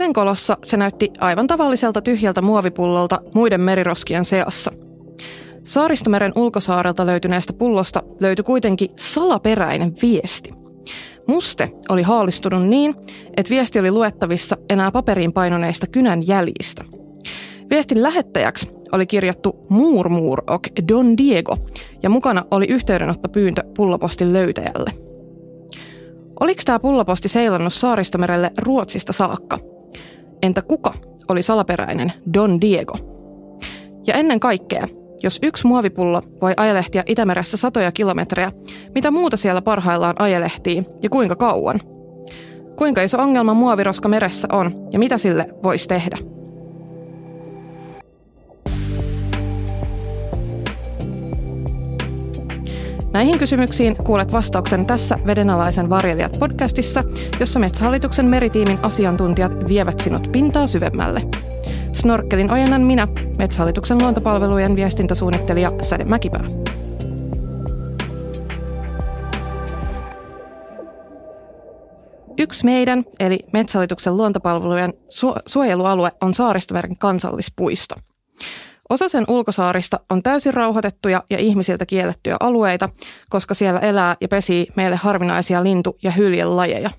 Pilvenkolossa se näytti aivan tavalliselta tyhjältä muovipullolta muiden meriroskien seassa. Saaristomeren ulkosaarelta löytyneestä pullosta löytyi kuitenkin salaperäinen viesti. Muste oli haalistunut niin, että viesti oli luettavissa enää paperiin painoneista kynän jäljistä. Viestin lähettäjäksi oli kirjattu Murmurok Don Diego ja mukana oli yhteydenottopyyntö pullopostin löytäjälle. Oliko tämä pulloposti seilannut Saaristomerelle Ruotsista saakka? Entä kuka oli salaperäinen Don Diego? Ja ennen kaikkea, jos yksi muovipullo voi ajelehtia Itämeressä satoja kilometrejä, mitä muuta siellä parhaillaan ajelehtii ja kuinka kauan? Kuinka iso ongelma muoviroska meressä on ja mitä sille voisi tehdä? Näihin kysymyksiin kuulet vastauksen tässä Vedenalaisen varjelijat podcastissa, jossa Metsähallituksen meritiimin asiantuntijat vievät sinut pintaa syvemmälle. Snorkkelin ojennan minä, Metsähallituksen luontopalvelujen viestintäsuunnittelija Säde Mäkipää. Yksi meidän, eli Metsähallituksen luontopalvelujen suojelualue on Saaristomeren kansallispuisto. Osa sen ulkosaarista on täysin rauhoitettuja ja ihmisiltä kiellettyjä alueita, koska siellä elää ja pesii meille harvinaisia lintu- ja hyljelajeja.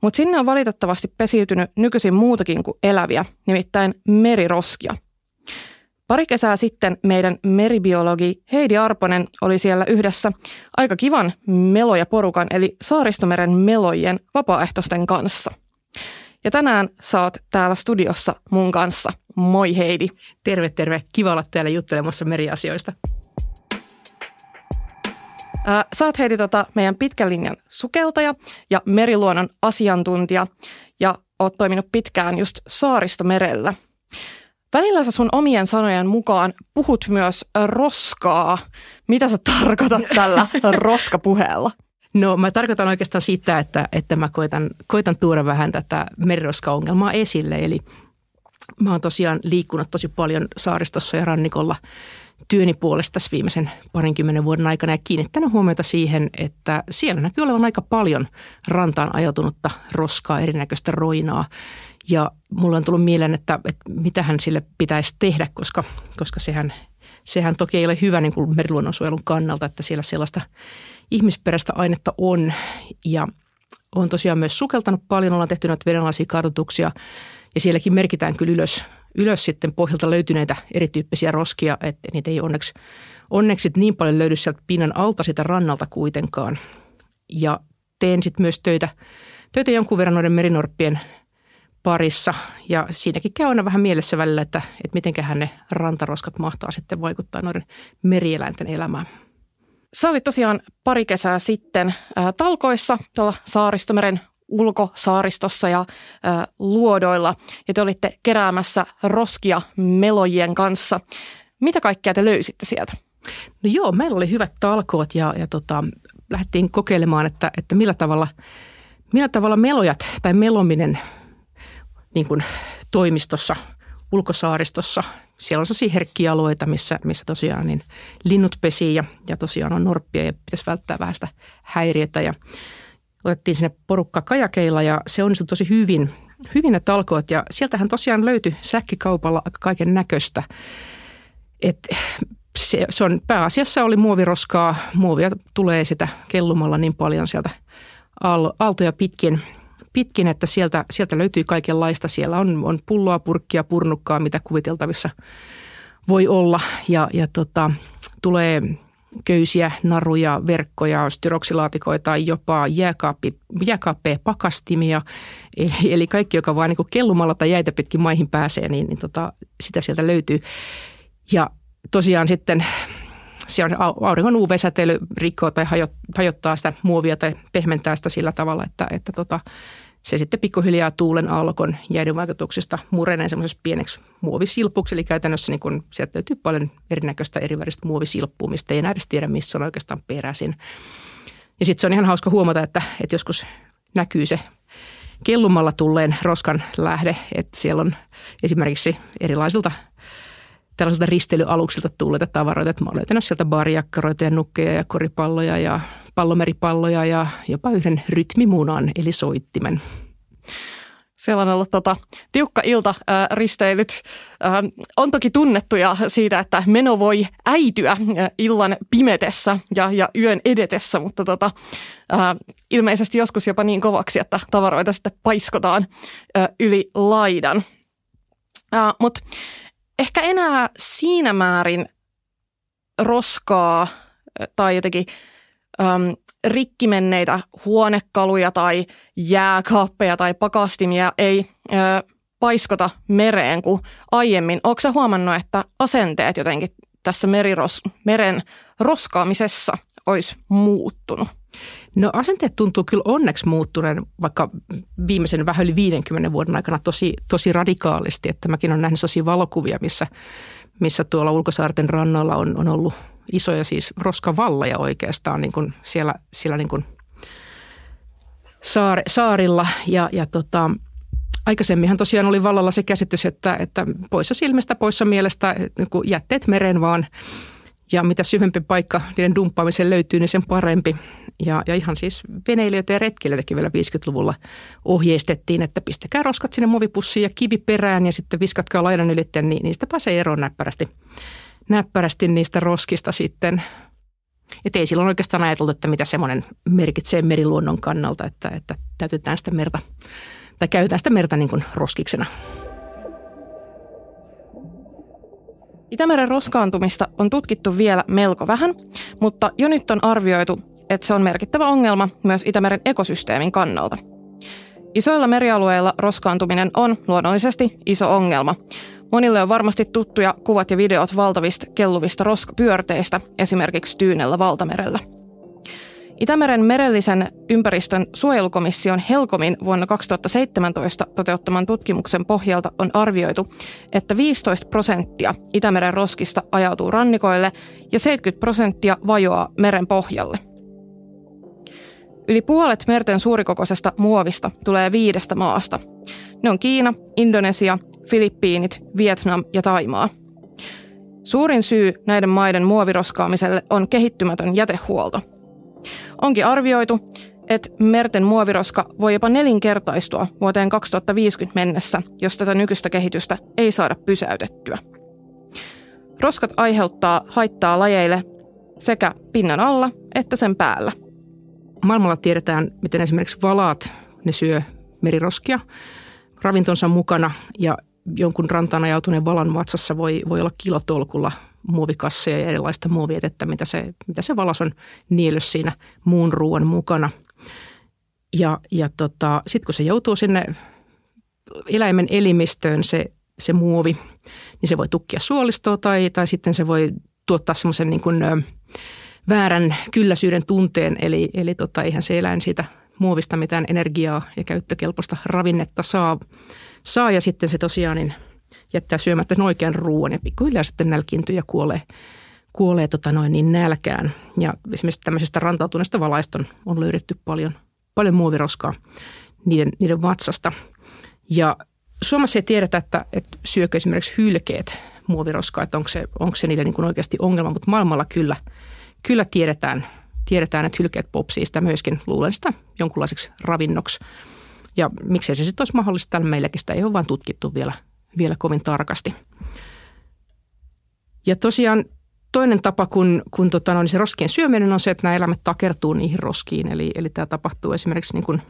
Mutta sinne on valitettavasti pesiytynyt nykyisin muutakin kuin eläviä, nimittäin meriroskia. Pari kesää sitten meidän meribiologi Heidi Arponen oli siellä yhdessä aika kivan meloja-porukan eli Saaristomeren melojien vapaaehtoisten kanssa. Ja tänään sä oot täällä studiossa mun kanssa. Moi Heidi. Terve, terve. Kiva olla täällä juttelemassa meriasioista. Sä oot Heidi meidän pitkän linjan sukeltaja ja meriluonnon asiantuntija ja oot toiminut pitkään just Saaristomerellä. Välillä sä sun omien sanojen mukaan puhut myös roskaa. Mitä sä tarkoitat tällä roskapuheella? No mä tarkoitan oikeastaan sitä, että mä koitan tuoda vähän tätä meriroska-ongelmaa esille. Eli mä oon tosiaan liikkunut tosi paljon saaristossa ja rannikolla työni puolesta tässä viimeisen 20 vuoden aikana ja kiinnittänyt huomiota siihen, että siellä näkyy olevan aika paljon rantaan ajautunutta roskaa, erinäköistä roinaa. Ja mulla on tullut mieleen, että mitähän sille pitäisi tehdä, koska sehän toki ei ole hyvä niin kuin meriluonnonsuojelun kannalta, että siellä sellaista ihmisperäistä ainetta on. Ja olen tosiaan myös sukeltanut paljon, ollaan tehty noita vedenalaisia kartoituksia ja sielläkin merkitään kyllä ylös sitten pohjalta löytyneitä erityyppisiä roskia, että niitä ei onneksi niin paljon löydy sieltä pinnan alta sitä rannalta kuitenkaan. Ja teen sitten myös töitä jonkun verran noiden merinorppien parissa ja siinäkin käy aina vähän mielessä välillä, että mitenköhän ne rantaroskat mahtaa sitten vaikuttaa noiden merieläinten elämään. Sä olit tosiaan pari kesää sitten talkoissa tuolla Saaristomeren ulkosaaristossa ja luodoilla ja te olitte keräämässä roskia melojien kanssa. Mitä kaikkea te löysitte sieltä? No joo, meillä oli hyvät talkoot ja lähdettiin kokeilemaan, että millä tavalla melojat tai melominen niin kuin toimistossa, ulkosaaristossa. Siellä on sellaisia herkkiä alueita, missä tosiaan niin linnut pesii ja tosiaan on norppia ja pitäisi välttää vähän sitä häiriötä. Ja otettiin sinne porukka kajakeilla ja se onnistui tosi hyvin ne talkoot. Ja sieltähän tosiaan löytyi säkkikaupalla kaiken näköistä. Se on pääasiassa oli muoviroskaa. Muovia tulee sitä kellumalla niin paljon sieltä aaltoja pitkin, että sieltä löytyy kaikenlaista. Siellä on pulloa, purkkia, purnukkaa, mitä kuviteltavissa voi olla. Ja tulee köysiä, naruja, verkkoja, styroksilaatikoita, jopa jääkaappeja, pakastimia. Eli kaikki, joka vaan niin kellumalla tai jäitä pitkin maihin pääsee, niin sitä sieltä löytyy. Ja tosiaan sitten se on auringon UV-säteily rikkoo tai hajottaa sitä muovia tai pehmentää sitä sillä tavalla, että se sitten pikkuhiljaa tuulen aallokon jäiden vaikutuksesta murenee semmoisessa pieneksi muovisilpuksi. Eli käytännössä niin kun sieltä löytyy paljon erinäköistä eriväristä muovisilppua, mistä ei enää edes tiedä, missä on oikeastaan peräisin. Ja sitten se on ihan hauska huomata, että joskus näkyy se kellumalla tulleen roskan lähde, että siellä on esimerkiksi erilaisilta tällaisilta risteilyaluksilta tulleita tavaroita, että mä oon löytänyt sieltä baarijakkaroita ja nukkeja ja koripalloja ja pallomeripalloja ja jopa yhden rytmimunan eli soittimen. Siellä on ollut tiukka ilta, risteilyt. On toki tunnettuja siitä, että meno voi äityä illan pimetessä ja yön edetessä, mutta ilmeisesti joskus jopa niin kovaksi, että tavaroita sitten paiskotaan yli laidan. Mutta ehkä enää siinä määrin roskaa tai jotenkin rikkimenneitä huonekaluja tai jääkaappeja tai pakastimia ei paiskota mereen kuin aiemmin. Oletko sä huomannut, että asenteet jotenkin tässä meren roskaamisessa olisi muuttunut? No asenteet tuntuu kyllä onneksi muuttuneen, vaikka viimeisen vähän yli 50 vuoden aikana tosi radikaalisti. Että mäkin olen nähnyt sellaisia valokuvia, missä tuolla Ulkosaarten rannalla on ollut isoja siis roskavalleja oikeastaan niin kuin siellä niin kuin saarilla. Ja aikaisemminhan tosiaan oli vallalla se käsitys, että poissa silmistä, poissa mielestä, niin kuin jätteet mereen vaan. Ja mitä syvempi paikka niiden dumppaamiseen löytyy, niin sen parempi. Ja ihan siis veneilijöitä ja retkeilijöitäkin vielä 50-luvulla ohjeistettiin, että pistäkää roskat sinne muovipussiin ja kivi perään ja sitten viskatkaa laidan ylitten, niin niistä pääsee eroon näppärästi niistä roskista sitten. Et ei silloin oikeastaan ajateltu, että mitä semmoinen merkitsee meriluonnon kannalta, että täytetään sitä merta tai käytetään sitä merta niin kuin roskiksena. Itämeren roskaantumista on tutkittu vielä melko vähän, mutta jo nyt on arvioitu, että se on merkittävä ongelma myös Itämeren ekosysteemin kannalta. Isoilla merialueilla roskaantuminen on luonnollisesti iso ongelma. Monille on varmasti tuttuja kuvat ja videot valtavista kelluvista roskapyörteistä, esimerkiksi Tyynellä valtamerellä. Itämeren merellisen ympäristön suojelukomission HELCOMin vuonna 2017 toteuttaman tutkimuksen pohjalta on arvioitu, että 15% Itämeren roskista ajautuu rannikoille ja 70% vajoaa meren pohjalle. Yli puolet merten suurikokoisesta muovista tulee 5 maasta. Ne on Kiina, Indonesia, Filippiinit, Vietnam ja Thaimaa. Suurin syy näiden maiden muoviroskaamiselle on kehittymätön jätehuolto. Onkin arvioitu, että merten muoviroska voi jopa 4-kertaistua vuoteen 2050 mennessä, jos tätä nykyistä kehitystä ei saada pysäytettyä. Roskat aiheuttaa haittaa lajeille sekä pinnan alla että sen päällä. Maailmalla tiedetään, miten esimerkiksi valaat, ne syö meriroskia ravintonsa mukana ja jonkun rantaan ajautuneen valan vatsassa voi olla kilotolkulla muovikasseja ja erilaista muovietettä, mitä se valas on niellyt siinä muun ruoan mukana. Ja sitten kun se joutuu sinne eläimen elimistöön se muovi, niin se voi tukkia suolistoa tai sitten se voi tuottaa semmoisen niin kuin väärän kylläisyyden tunteen. Eli eihän se eläin siitä muovista mitään energiaa ja käyttökelpoista ravinnetta saa ja sitten se tosiaan niin jättää syömättä sen oikean ruoan ja pikkuhiljaa sitten nälkiintyy ja kuolee nälkään. Ja esimerkiksi tämmöisistä rantautuneista valaista on löydetty paljon muoviroskaa niiden vatsasta. Ja Suomessa ei tiedetä, että syökö esimerkiksi hylkeet muoviroskaa, että onko se niille niin kuin oikeasti ongelma, mutta maailmalla kyllä tiedetään, että hylkeet popsii sitä myöskin, luulen sitä jonkunlaiseksi ravinnoksi. Ja miksei se sitten olisi mahdollista täällä meilläkin, sitä ei ole vaan tutkittu vielä kovin tarkasti. Ja tosiaan toinen tapa, kun se roskien syöminen on se, että nämä eläimet takertuu niihin roskiin. Eli tämä tapahtuu esimerkiksi niin kuin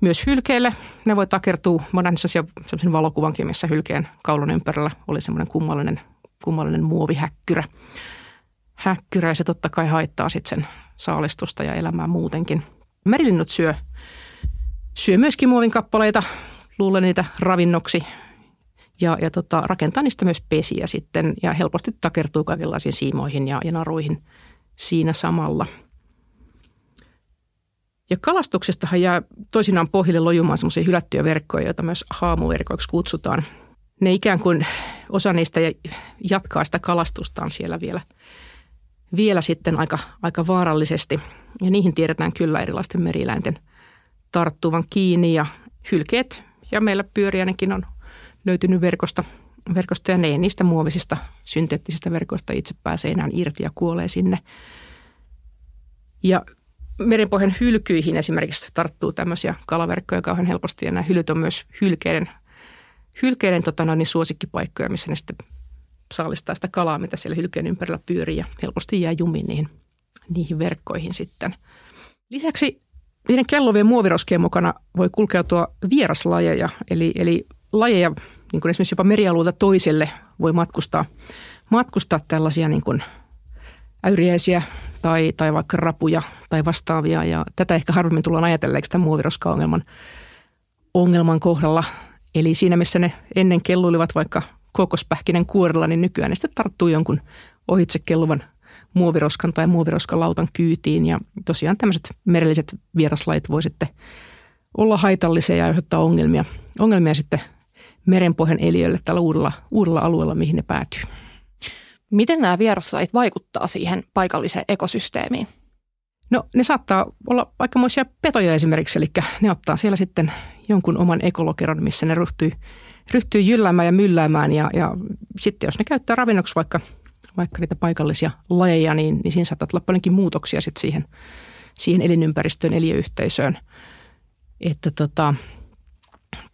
myös hylkeille. Ne voi takertua. Mä näin sellaisen valokuvankin, missä hylkeen kaulun ympärillä oli semmoinen kummallinen muovihäkkyrä. Ja se totta kai haittaa sitten sen saalistusta ja elämää muutenkin. Merilinnut syö myöskin muovin kappaleita. Luulen niitä ravinnoksi ja rakentaa niistä myös pesiä sitten ja helposti takertuu kaikenlaisiin siimoihin ja naruihin siinä samalla. Ja kalastuksestahan jää toisinaan pohjille lojumaan semmoisia hylättyjä verkkoja, joita myös haamuverkoiksi kutsutaan. Ne ikään kuin osa niistä jatkaa sitä kalastustaan siellä vielä sitten aika vaarallisesti. Ja niihin tiedetään kyllä erilaisten merieläinten tarttuvan kiinni ja hylkeet. Ja meillä pyöriäinenkin on löytynyt verkosta ja ne ei niistä muovisista synteettisistä verkoista itse pääsee enää irti ja kuolee sinne. Ja merenpohjan hylkyihin esimerkiksi tarttuu tämmöisiä kalaverkkoja kauhean helposti, ja nämä hylyt on myös hylkeiden suosikkipaikkoja, missä ne sitten saalistaa sitä kalaa, mitä siellä hylkeen ympärillä pyörii, ja helposti jää jumiin niihin verkkoihin sitten. Lisäksi niiden kellovien muoviroskien mukana voi kulkeutua vieraslajeja, eli lajeja, niin kuin esimerkiksi jopa merialueelta toiselle voi matkustaa tällaisia niin kuin äyriäisiä tai vaikka rapuja tai vastaavia. Ja tätä ehkä harvemmin tullaan ajatelleeksi tämän muoviroska-ongelman kohdalla. Eli siinä, missä ne ennen kelluilivat vaikka kokospähkinen kuorella, niin nykyään ne sitten tarttuu jonkun ohitse kelluvan muoviroskan tai muoviroskalautan kyytiin. Ja tosiaan tämmöiset merelliset vieraslajit voi sitten olla haitallisia ja aiheuttaa ongelmia sitten merenpohjan eliöille tällä uudella alueella, mihin ne päätyy. Miten nämä vieraslajit vaikuttaa siihen paikalliseen ekosysteemiin? No ne saattaa olla aikamoisia petoja esimerkiksi, eli ne ottaa siellä sitten jonkun oman ekolokeron, missä ne ryhtyy jylläämään ja mylläämään. Ja sitten jos ne käyttää ravinnoksi vaikka niitä paikallisia lajeja, niin siinä saattaa olla paljonkin muutoksia sitten siihen elinympäristöön, eliöyhteisöön. Että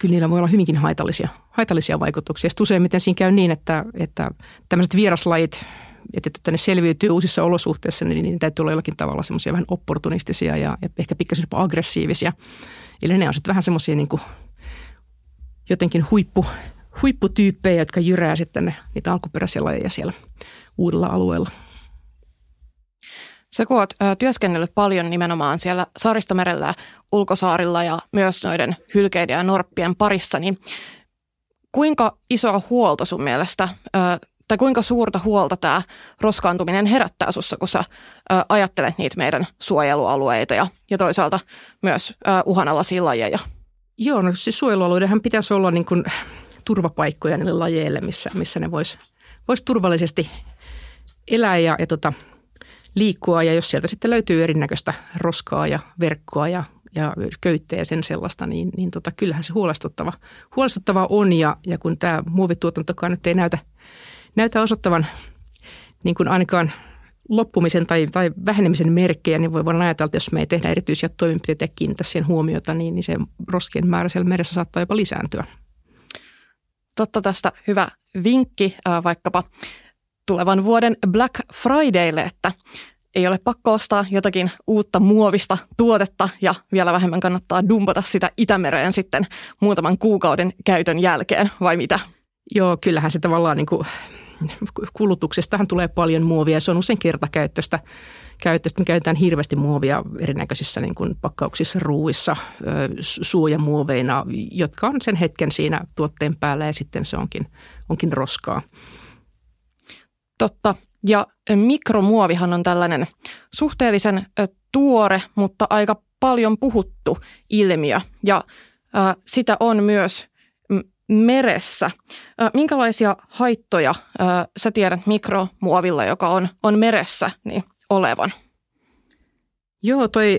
kyllä niillä voi olla hyvinkin haitallisia vaikutuksia. Sitten useimmiten siinä käy niin, että tämmöiset vieraslajit, että ne selviytyy uusissa olosuhteissa, niin niitä täytyy olla jollakin tavalla semmoisia vähän opportunistisia ja ehkä pikkasen jopa aggressiivisia. Eli ne on sitten vähän semmoisia niin kuin jotenkin huipputyyppejä, jotka jyrää sitten niitä alkuperäisiä lajeja siellä uudella alueella. Sä kun oot työskennellyt paljon nimenomaan siellä Saaristomerellä, ulkosaarilla ja myös noiden hylkeiden ja norppien parissa, niin kuinka isoa huolta sun mielestä, tai kuinka suurta huolta tämä roskaantuminen herättää sussa, kun sä ajattelet niitä meidän suojelualueita ja toisaalta myös uhanalaisia lajeja? Joo, no siis suojelualueidenhan pitäisi olla niin kuin turvapaikkoja niille lajeille, missä ne vois turvallisesti elää ja liikkua, ja jos sieltä sitten löytyy erinäköistä roskaa ja verkkoa ja köyttejä ja sen sellaista, niin kyllähän se huolestuttava on, ja kun tämä muovituotantokaan nyt ei näytä osoittavan niin kuin ainakaan loppumisen tai vähenemisen merkkejä, niin voi vaan ajatella, että jos me ei tehdä erityisiä toimenpiteitä ja kiinnitä siihen huomiota, niin se roskien määrä siellä meressä saattaa jopa lisääntyä. Totta, tästä hyvä vinkki vaikkapa tulevan vuoden Black Fridaylle, että ei ole pakko ostaa jotakin uutta muovista tuotetta ja vielä vähemmän kannattaa dumpata sitä Itämereen sitten muutaman kuukauden käytön jälkeen, vai mitä? Joo, kyllähän se tavallaan niin kuin kulutuksestahan tulee paljon muovia, ja se on usein kertakäyttöistä. Me käytetään hirveästi muovia erinäköisissä niin kuin pakkauksissa, ruuissa, suojamuoveina, jotka on sen hetken siinä tuotteen päällä, ja sitten se onkin roskaa. Totta. Ja mikromuovihan on tällainen suhteellisen tuore, mutta aika paljon puhuttu ilmiö, ja sitä on myös meressä. Minkälaisia haittoja sä tiedät mikromuovilla, joka on meressä, niin olevan? Joo, toi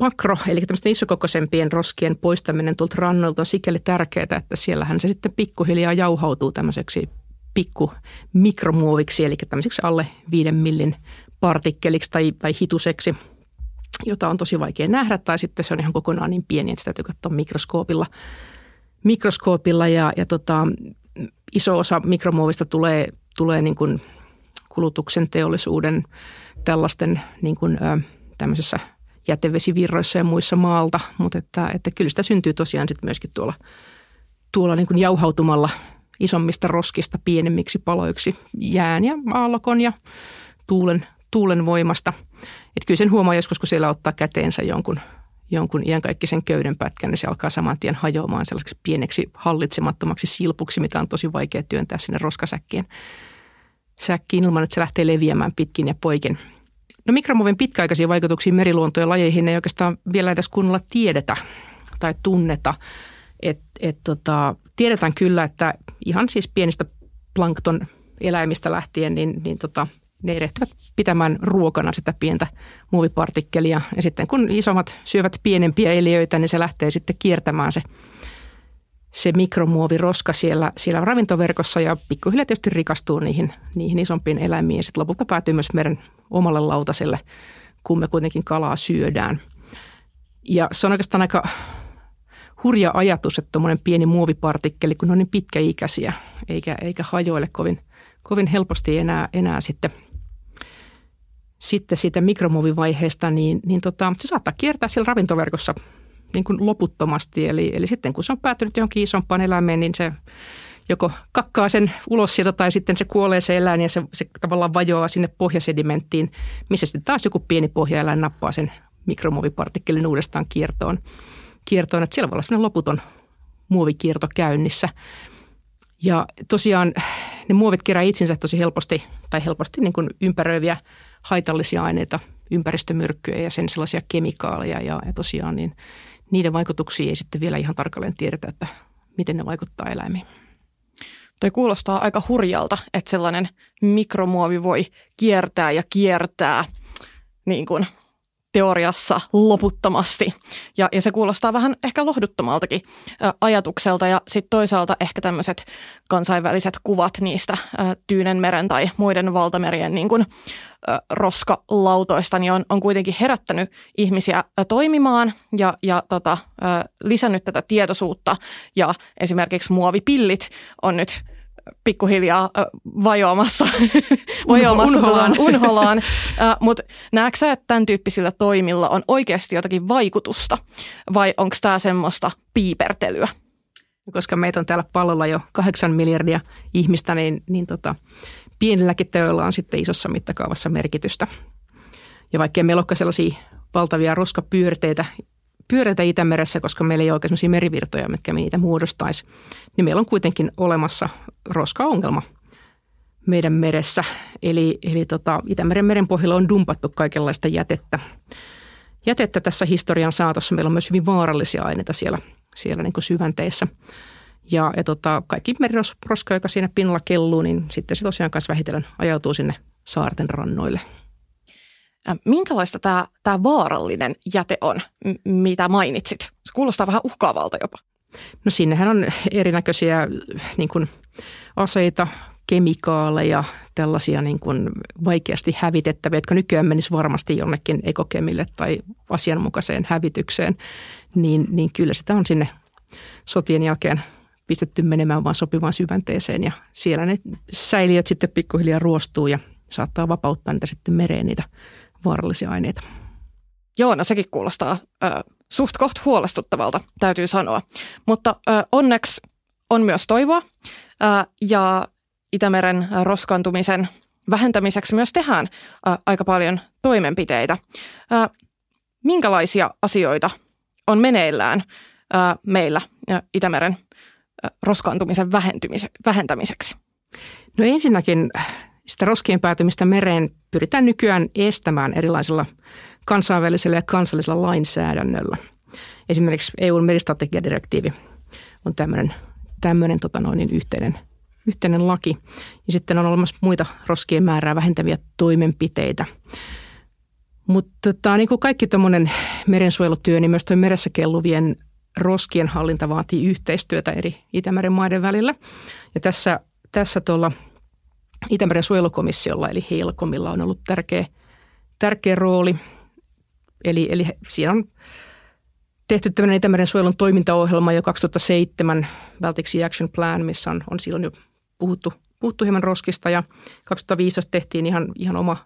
makro, eli tämmöisten isokokoisempien roskien poistaminen tuolta rannoilta on sikäli tärkeää, että siellähän se sitten pikkuhiljaa jauhautuu tämmöiseksi pikkumikromuoviksi, eli tämmöiseksi alle 5 millin partikkeliksi tai hituseksi, jota on tosi vaikea nähdä, tai sitten se on ihan kokonaan niin pieni, että sitä täytyy katsoa mikroskoopilla, ja iso osa mikromuovista tulee niin kuin kulutuksen, teollisuuden, tällaisten niin kuin tämmöisessä jätevesivirroissa ja muissa maalta, mutta että kyllä sitä syntyy tosiaan sitten myöskin tuolla niin kuin jauhautumalla isommista roskista pienemmiksi paloiksi jään ja aallokon ja tuulen voimasta. Että kyllä sen huomaa joskus, kun siellä ottaa käteensä jonkun iankaikkisen köydenpätkän, niin se alkaa saman tien hajoamaan sellaiseksi pieneksi hallitsemattomaksi silpuksi, mitä on tosi vaikea työntää sinne roskasäkkiin ilman, että se lähtee leviämään pitkin ja poikin. No mikromuovin pitkäaikaisia vaikutuksia meriluontoon ja lajeihin ei oikeastaan vielä edes kunnolla tiedetä tai tunneta. Tiedetään kyllä, että ihan siis pienistä plankton eläimistä lähtien, niin ne erehtyvät pitämään ruokana sitä pientä muovipartikkelia. Ja sitten kun isommat syövät pienempiä eliöitä, niin se lähtee sitten kiertämään se mikromuoviroska siellä ravintoverkossa ja pikkuhiljaa tietysti rikastuu niihin isompiin eläimiin. Ja sitten lopulta päätyy myös meidän omalle lautaselle, kun me kuitenkin kalaa syödään. Ja se on oikeastaan aika hurja ajatus, että tuommoinen pieni muovipartikkeli, kun ne on niin pitkäikäisiä, eikä hajoile kovin helposti enää sitten siitä mikromuovivaiheesta, niin se saattaa kiertää siellä ravintoverkossa niin kuin loputtomasti. Eli sitten kun se on päätynyt johonkin isompaan eläimeen, niin se joko kakkaa sen ulos sieltä tai sitten se kuolee se eläin ja se tavallaan vajoaa sinne pohjasedimenttiin, missä sitten taas joku pieni pohjaeläin nappaa sen mikromuovipartikkelin uudestaan kiertoon. Että siellä voi olla sellainen loputon muovikierto käynnissä. Ja tosiaan ne muovit kerää itsensä tosi helposti niin kuin ympäröiviä haitallisia aineita, ympäristömyrkkyjä ja sen sellaisia kemikaaleja. Ja tosiaan niin niiden vaikutuksia ei sitten vielä ihan tarkalleen tiedetä, että miten ne vaikuttaa eläimiin. Toi kuulostaa aika hurjalta, että sellainen mikromuovi voi kiertää ja kiertää niin kuin teoriassa loputtomasti. Ja se kuulostaa vähän ehkä lohduttomaltakin ajatukselta. Ja sitten toisaalta ehkä tämmöiset kansainväliset kuvat niistä Tyynenmeren tai muiden valtamerien niin kuin roskalautoista, niin on kuitenkin herättänyt ihmisiä toimimaan ja lisännyt tätä tietoisuutta. Ja esimerkiksi muovipillit on nyt pikkuhiljaa vajoamassa unholaan. Mutta näetkö sä, että tämän tyyppisillä toimilla on oikeasti jotakin vaikutusta vai onko tämä semmoista piipertelyä? Koska meitä on täällä pallolla jo 8 miljardia ihmistä, niin pienilläkin teoilla on sitten isossa mittakaavassa merkitystä. Ja vaikkei meillä olekaan sellaisia valtavia roskapyöreitä Itämeressä, koska meillä ei ole oikein sellaisia merivirtoja, mitkä me niitä muodostaisi, niin meillä on kuitenkin olemassa roskaongelma meidän meressä. Eli Itämeren merenpohjalla on dumpattu kaikenlaista jätettä tässä historian saatossa. Meillä on myös hyvin vaarallisia aineita siellä niin kuin syvänteissä. Ja kaikki meriroska, joka siinä pinnalla kelluu, niin sitten se tosiaan kanssa vähitellen ajautuu sinne saarten rannoille. Minkälaista tämä vaarallinen jäte on, mitä mainitsit? Se kuulostaa vähän uhkaavalta jopa. No sinnehän on erinäköisiä niin kuin aseita, kemikaaleja, tällaisia niin kuin vaikeasti hävitettäviä, jotka nykyään menisi varmasti jonnekin ekokemille tai asianmukaiseen hävitykseen. Niin kyllä sitä on sinne sotien jälkeen pistetty menemään vaan sopivaan syvänteeseen ja siellä ne säiliöt sitten pikkuhiljaa ruostuu ja saattaa vapauttaa niitä sitten mereen niitä vaarallisia aineita. Joo, no sekin kuulostaa suht koht huolestuttavalta, täytyy sanoa. Mutta onneksi on myös toivoa ja Itämeren roskaantumisen vähentämiseksi myös tehdään aika paljon toimenpiteitä. Minkälaisia asioita on meneillään meillä Itämeren roskaantumisen vähentämiseksi? No ensinnäkin sitä roskien päätymistä mereen pyritään nykyään estämään erilaisilla kansainvälisellä ja kansallisella lainsäädännöllä. Esimerkiksi EU-meristrategiadirektiivi on tämmöinen yhteinen laki. Ja sitten on olemassa muita roskien määrää vähentäviä toimenpiteitä. Mutta niin kuin kaikki tuommoinen merensuojelutyö, niin myös tuo meressä kelluvien roskien hallinta vaatii yhteistyötä eri Itämeren maiden välillä. Ja tässä tuolla Itämeren suojelukomissiolla eli HELCOMilla on ollut tärkeä rooli. Eli siinä on tehty tämmöinen Itämeren suojelun toimintaohjelma jo 2007, Baltic Sea Action Plan, missä on silloin jo puhuttu hieman roskista. Ja 2015 tehtiin ihan oma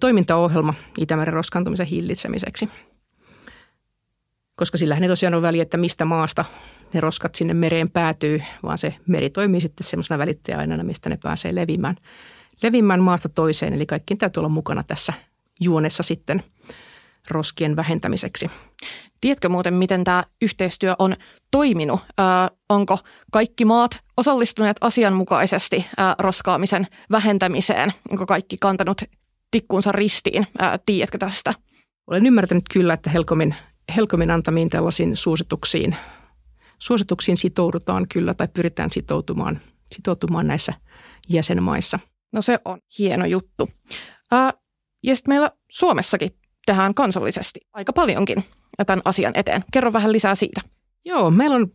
toimintaohjelma Itämeren roskaantumisen hillitsemiseksi. Koska sillähän ei tosiaan ole väliä, että mistä maasta ne roskat sinne mereen päätyy, vaan se meri toimii sitten semmoisena välittäjäaineena, mistä ne pääsee leviämään maasta toiseen. Eli kaikkiin täytyy olla mukana tässä juonessa sitten roskien vähentämiseksi. Tiedätkö muuten, miten tämä yhteistyö on toiminut? Onko kaikki maat osallistuneet asianmukaisesti roskaamisen vähentämiseen? Onko kaikki kantanut tikkunsa ristiin? Tiedätkö tästä? Olen ymmärtänyt kyllä, että HELCOMin antamiin tällaisiin suosituksiin sitoudutaan kyllä tai pyritään sitoutumaan näissä jäsenmaissa. No se on hieno juttu. Ja sitten meillä Suomessakin tehdään kansallisesti aika paljonkin tämän asian eteen. Kerro vähän lisää siitä. Joo, meillä on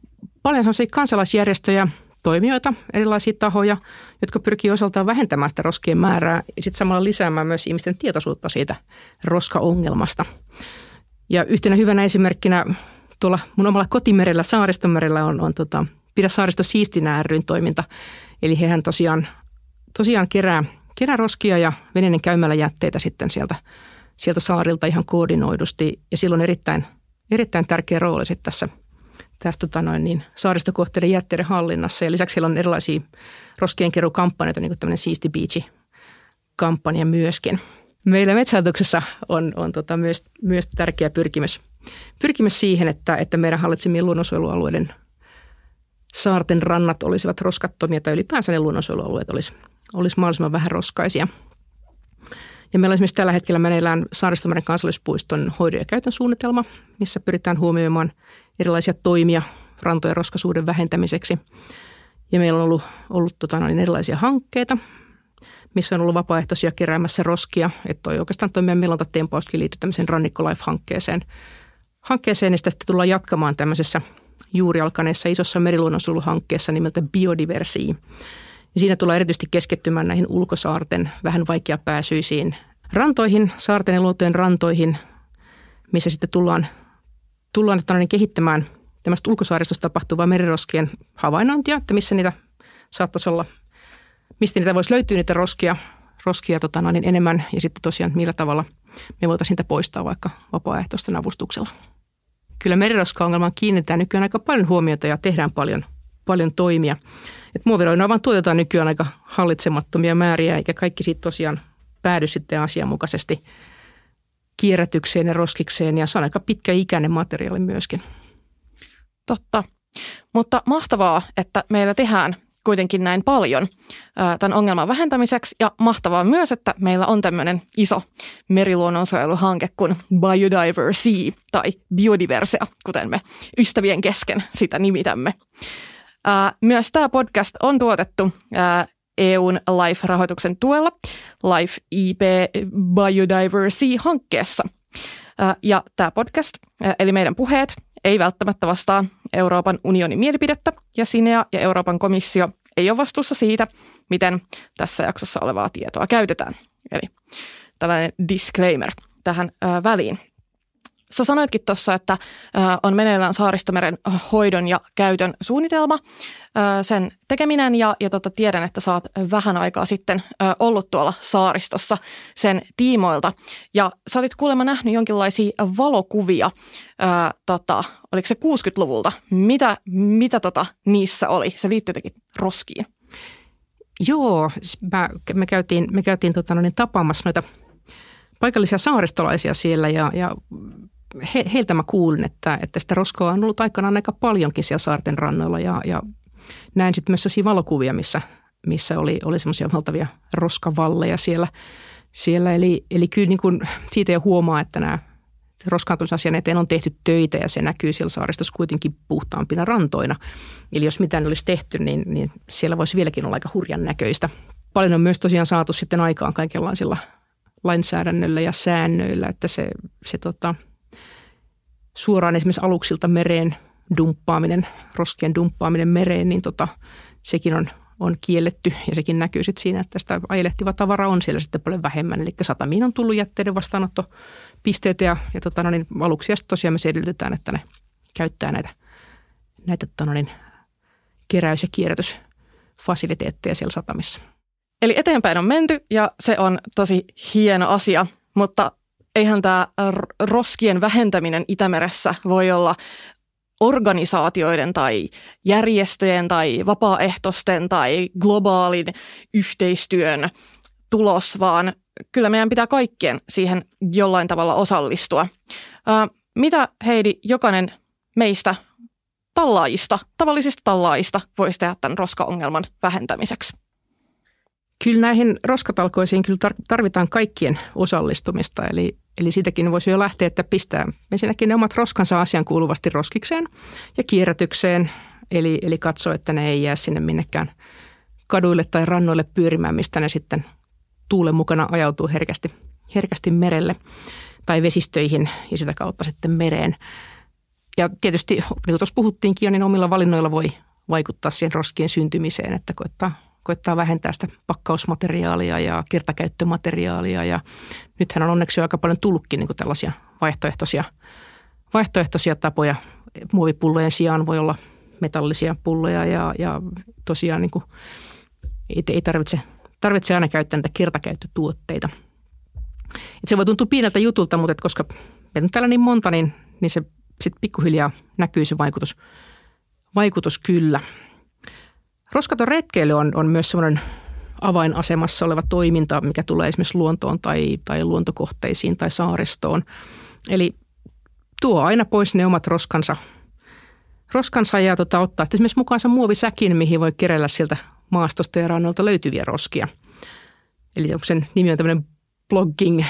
paljon sellaisia kansalaisjärjestöjä, toimijoita, erilaisia tahoja, jotka pyrkii osaltaan vähentämään sitä roskien määrää ja sitten samalla lisäämään myös ihmisten tietoisuutta siitä roskaongelmasta. Ja yhtenä hyvänä esimerkkinä tuolla mun omalla kotimerellä Saaristomerellä on Pidä Saaristo Siistinä ry:n toiminta. Eli hehän tosiaan kerää roskia ja veneiden käymäläjätteitä sitten sieltä saarilta ihan koordinoidusti. Ja sillä on erittäin tärkeä rooli sitten tässä saaristokohteiden jätteiden hallinnassa. Ja lisäksi heillä on erilaisia roskienkeruukampanjoita, niin kuin tämmöinen Siisti Beachi-kampanja myöskin. Meillä Metsähallituksessa on myös tärkeä pyrkimys siihen, että meidän hallitsemien luonnonsuojelualueiden saarten rannat olisivat roskattomia tai ylipäänsä ne luonnonsuojelualueet olisi mahdollisimman vähän roskaisia. Ja meillä on esimerkiksi tällä hetkellä meneillään Saaristomeren kansallispuiston hoidon ja käytön suunnitelma, missä pyritään huomioimaan erilaisia toimia rantojen roskaisuuden vähentämiseksi. Ja meillä on ollut erilaisia hankkeita, missä on ollut vapaaehtoisia keräämässä roskia. Että oikeastaan tuo meidän melontatempauskin liittyy tämmöiseen Rannikko Life-hankkeeseen. Ja sitä sitten tullaan jatkamaan tämmöisessä juuri alkaneessa isossa meriluonnonsuojeluhankkeessa nimeltä Biodiversea. Ja siinä tulee erityisesti keskittymään näihin ulkosaarten vähän vaikeapääsyisiin rantoihin, saarten ja luontojen rantoihin, missä sitten tullaan kehittämään tämmöistä ulkosaaristossa tapahtuvaa meriroskien havainnointia, että missä niitä saattaisi olla, mistä niitä voisi löytyä niitä roskia enemmän ja sitten tosiaan millä tavalla me voitaisiin niitä poistaa vaikka vapaaehtoisten avustuksella. Kyllä meriroska-ongelmaan kiinnitetään nykyään aika paljon huomiota ja tehdään paljon toimia. Et muoviroinaa vaan tuotetaan nykyään aika hallitsemattomia määriä, eikä kaikki siitä tosiaan päädy sitten asianmukaisesti kierrätykseen ja roskikseen, ja se on aika pitkäikäinen materiaali myöskin. Totta, mutta mahtavaa, että meillä tehdään kuitenkin näin paljon tämän ongelman vähentämiseksi, ja mahtavaa myös, että meillä on tämmöinen iso meriluonnonsuojeluhanke kuin Biodiversea tai Biodiversea, kuten me ystävien kesken sitä nimitämme. Myös tämä podcast on tuotettu EUn Life-rahoituksen tuella Life IP Biodiversea-hankkeessa. Ja tämä podcast, eli meidän puheet, ei välttämättä vastaa Euroopan unionin mielipidettä, ja Sinea ja Euroopan komissio ei ole vastuussa siitä, miten tässä jaksossa olevaa tietoa käytetään. Eli tällainen disclaimer tähän väliin. Sä sanoitkin tuossa, että on meneillään Saaristomeren hoidon ja käytön suunnitelma, sen tekeminen ja tiedän, että sä oot vähän aikaa sitten ollut tuolla saaristossa sen tiimoilta. Ja sä olit kuulemma nähnyt jonkinlaisia valokuvia, oliko se 60-luvulta? Mitä niissä oli? Se liittyy jotenkin roskiin. Joo, me käytiin tapaamassa noita paikallisia saaristolaisia siellä ja heiltä mä kuulin, että sitä roskaa on ollut aikanaan aika paljonkin siellä saarten rannoilla ja näin sitten myös sellaisia valokuvia, missä oli semmoisia valtavia roskavalleja siellä. Eli kyllä niin kuin siitä jo huomaa, että nämä roskaantumisasian eteen on tehty töitä ja se näkyy siellä saaristossa kuitenkin puhtaampina rantoina. Eli jos mitään olisi tehty, niin siellä voisi vieläkin olla aika hurjan näköistä. Paljon on myös tosiaan saatu sitten aikaan kaikenlaisilla lainsäädännöllä ja säännöillä, että se suoraan esimerkiksi aluksilta mereen dumppaaminen, roskien dumppaaminen mereen, niin sekin on kielletty ja sekin näkyy sitten siinä, että sitä ajelehtiva tavara on siellä sitten paljon vähemmän. Eli satamiin on tullut jätteiden vastaanottopisteitä ja aluksia sitten tosiaan me edellytetään, että ne käyttää näitä keräys- ja kierrätysfasiliteetteja siellä satamissa. Eli eteenpäin on menty ja se on tosi hieno asia, mutta eihän tämä roskien vähentäminen Itämeressä voi olla organisaatioiden tai järjestöjen tai vapaaehtoisten tai globaalin yhteistyön tulos, vaan kyllä meidän pitää kaikkien siihen jollain tavalla osallistua. Mitä Heidi jokainen meistä tavallisista tallaajista voisi tehdä tämän roskaongelman vähentämiseksi? Kyllä näihin roskatalkoisiin kyllä tarvitaan kaikkien osallistumista, eli siitäkin voisi jo lähteä, että pistää ensinnäkin ne omat roskansa asian kuuluvasti roskikseen ja kierrätykseen, eli katsoo, että ne ei jää sinne minnekään kaduille tai rannoille pyörimään, mistä ne sitten tuulen mukana ajautuu herkästi merelle tai vesistöihin ja sitä kautta sitten mereen. Ja tietysti, niin kuin tuossa puhuttiinkin jo, niin omilla valinnoilla voi vaikuttaa siihen roskien syntymiseen, että koittaa vähentää sitä pakkausmateriaalia ja kertakäyttömateriaalia. Ja nythän on onneksi jo aika paljon tullutkin niin kuin tällaisia vaihtoehtoisia tapoja. Muovipullojen sijaan voi olla metallisia pulloja ja tosiaan niin kuin ei tarvitse aina käyttää näitä kertakäyttötuotteita. Et se voi tuntua pieneltä jutulta, mutta koska meillä on täällä niin monta, niin se sitten pikkuhiljaa näkyy se vaikutus kyllä. Roskaton retkeily on myös semmoinen avainasemassa oleva toiminta, mikä tulee esimerkiksi luontoon tai luontokohteisiin tai saaristoon. Eli tuo aina pois ne omat roskansa ja ottaa sitten esimerkiksi mukaansa muovisäkin, mihin voi keräillä sieltä maastosta ja rannoilta löytyviä roskia. Eli sen nimi on tämmöinen blogging,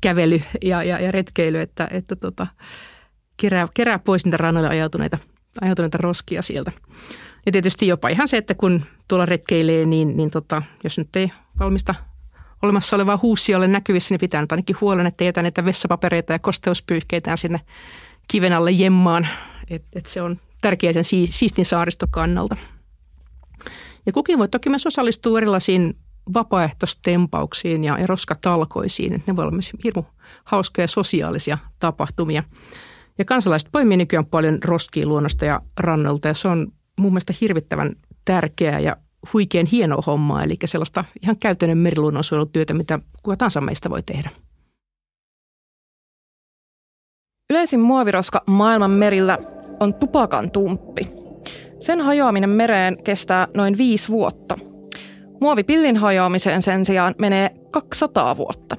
kävely ja retkeily, että kerää pois niitä rannoille ajautuneita roskia sieltä. Ja tietysti jopa ihan se, että kun tuolla retkeilee, niin jos nyt ei valmista olemassa olevaa huussia ole näkyvissä, niin pitää nyt ainakin huolen, että ei jätä niitä vessapapereita ja kosteuspyyhkeitään sinne kiven alle jemmaan. Et se on tärkeää sen siistin saaristokannalta. Ja kukin voi toki myös osallistua erilaisiin vapaaehtoistempauksiin ja roskatalkoisiin. Et ne voi olla myös hirmu hauskoja sosiaalisia tapahtumia. Ja kansalaiset poimii nykyään paljon roskia luonnosta ja rannalta, ja se on mun mielestä hirvittävän tärkeää ja huikean hienoa hommaa, eli sellaista ihan käytännön meriluonnonsuojelutyötä, mitä kuka tahansa meistä voi tehdä. Yleisin muoviroska maailman merillä on tupakan tumppi. Sen hajoaminen mereen kestää noin 5 vuotta. Muovipillin hajoamiseen sen sijaan menee 200 vuotta.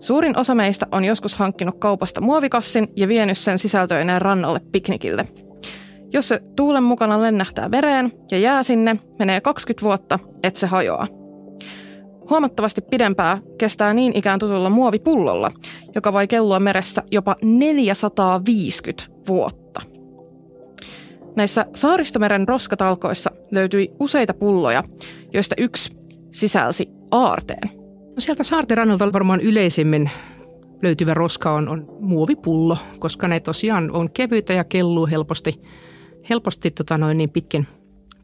Suurin osa meistä on joskus hankkinut kaupasta muovikassin ja vienyt sen sisältöineen rannalle piknikille. Jos se tuulen mukana lennähtää vereen ja jää sinne, menee 20 vuotta, et se hajoaa. Huomattavasti pidempää kestää niin ikään tutulla muovipullolla, joka voi kellua meressä jopa 450 vuotta. Näissä Saaristomeren roskatalkoissa löytyi useita pulloja, joista yksi sisälsi aarteen. Sieltä saartirannalta varmaan yleisimmin löytyvä roska on muovipullo, koska ne tosiaan on kevyitä ja kelluu helposti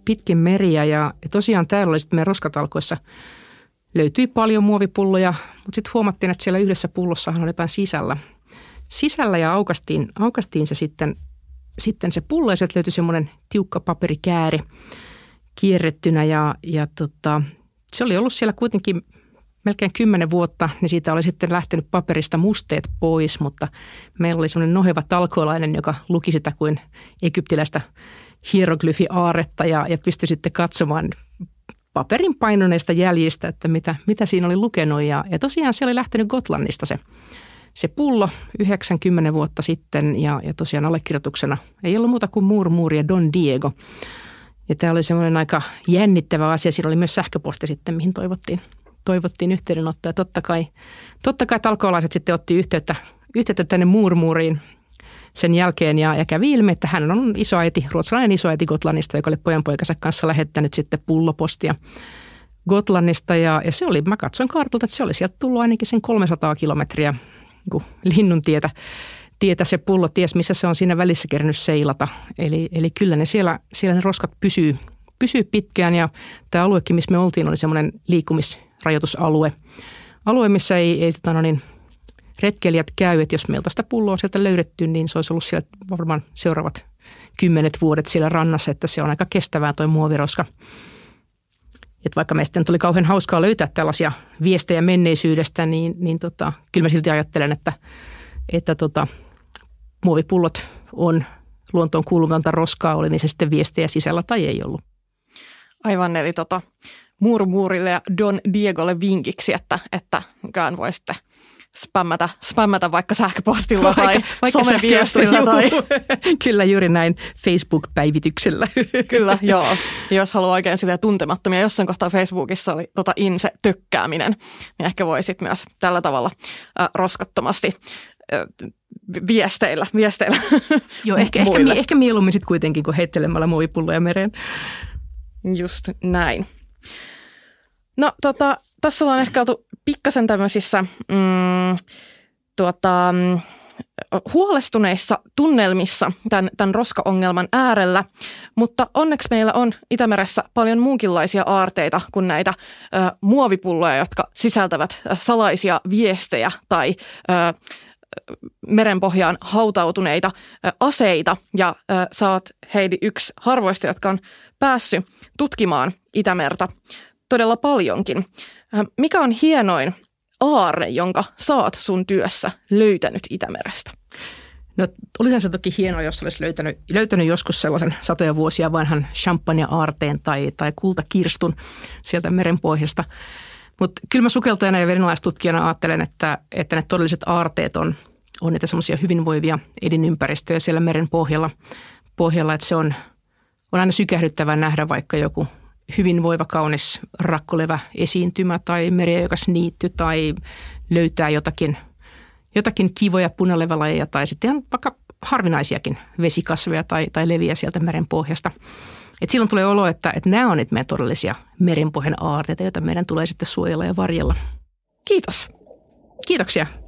pitkin meriä. Ja tosiaan täällä oli sitten meidän roskatalkoissa löytyi paljon muovipulloja, mutta sitten huomattiin, että siellä yhdessä pullossahan on jotain sisällä ja aukastiin se sitten se pullo, ja sieltä löytyi semmoinen tiukka paperikääri kierrettynä ja se oli ollut siellä kuitenkin melkein 10 vuotta, niin siitä oli sitten lähtenyt paperista musteet pois, mutta meillä oli semmoinen noheva talkoolainen, joka luki sitä kuin egyptiläistä hieroglyfiaaretta ja pystyi sitten katsomaan paperin painoneista jäljistä, että mitä siinä oli lukenut. Ja tosiaan se oli lähtenyt Gotlannista se pullo 90 vuotta sitten ja tosiaan allekirjoituksena ei ollut muuta kuin Murmuri ja Don Diego. Ja tämä oli semmoinen aika jännittävä asia. Siinä oli myös sähköposti sitten, mihin toivottiin yhteydenottoja. Totta kai talkoolaiset sitten otti yhteyttä tänne Murmuriin sen jälkeen ja kävi ilmi, että hän on isoäiti, ruotsalainen isoäiti Gotlannista, joka oli pojanpoikansa kanssa lähettänyt sitten pullopostia Gotlannista. Ja se oli, mä katsoin kartalta, että se oli sieltä tullut ainakin sen 300 kilometriä niin linnuntietä se pullo. Ties missä se on siinä välissä kerännyt seilata. Eli kyllä ne siellä ne roskat pysyy pitkään, ja tämä aluekin, missä me oltiin, oli semmoinen liikkumisrajoitusalue. Alue, missä ei retkeilijät käy, että jos meiltä sitä pulloa sieltä löydetty, niin se olisi ollut siellä varmaan seuraavat 10 vuodet siellä rannassa, että se on aika kestävää toi muoviroska. Et vaikka meistä nyt oli kauhean hauskaa löytää tällaisia viestejä menneisyydestä, niin kyllä mä silti ajattelen, että muovipullot on luontoon kuulumatonta roskaa, oli niin se sitten viestejä sisällä tai ei ollut. Aivan, eli Murmurille ja Don Diegolle vinkiksi, että mikään voi sitten spämmätä vaikka sähköpostilla tai someviestillä. Tai... Kyllä juuri näin, Facebook-päivityksellä. Kyllä, joo. Jos haluaa oikein silleen tuntemattomia, jossain kohtaa Facebookissa oli inse tökkääminen, niin ehkä voi sitten myös tällä tavalla roskattomasti viesteillä. Joo, ehkä mieluummin sitten kuitenkin kuin heittelemällä muovipulloja mereen. Just näin. No tässä ollaan ehkä oltu pikkasen tämmöisissä huolestuneissa tunnelmissa tämän roskaongelman äärellä, mutta onneksi meillä on Itämeressä paljon muunkinlaisia aarteita kuin näitä muovipulloja, jotka sisältävät salaisia viestejä tai merenpohjaan hautautuneita aseita. Ja sä oot, Heidi, yksi harvoista, jotka on päässyt tutkimaan Itämerta todella paljonkin. Mikä on hienoin aarre, jonka saat sun työssä löytänyt Itämerestä? No olisihan se toki hienoa, jos olisi löytänyt joskus sellaisen satoja vuosia vanhan champagne-aarteen tai kultakirstun sieltä merenpohjasta. Mutta kyllä mä sukeltajana ja vedenalaistutkijana ajattelen, että ne todelliset aarteet on niitä semmoisia hyvinvoivia elinympäristöjä siellä meren pohjalla, että se on aina sykähdyttävää nähdä vaikka joku hyvinvoiva, kaunis, rakkolevä esiintymä tai meriojokas niitty tai löytää jotakin kivoja punalevälajeja tai sitten vaikka harvinaisiakin vesikasveja tai leviä sieltä meren pohjasta. Et silloin tulee olo, että nämä on nyt meidän todellisia merenpohjan aarteita, joita meidän tulee sitten suojella ja varjella. Kiitos. Kiitoksia.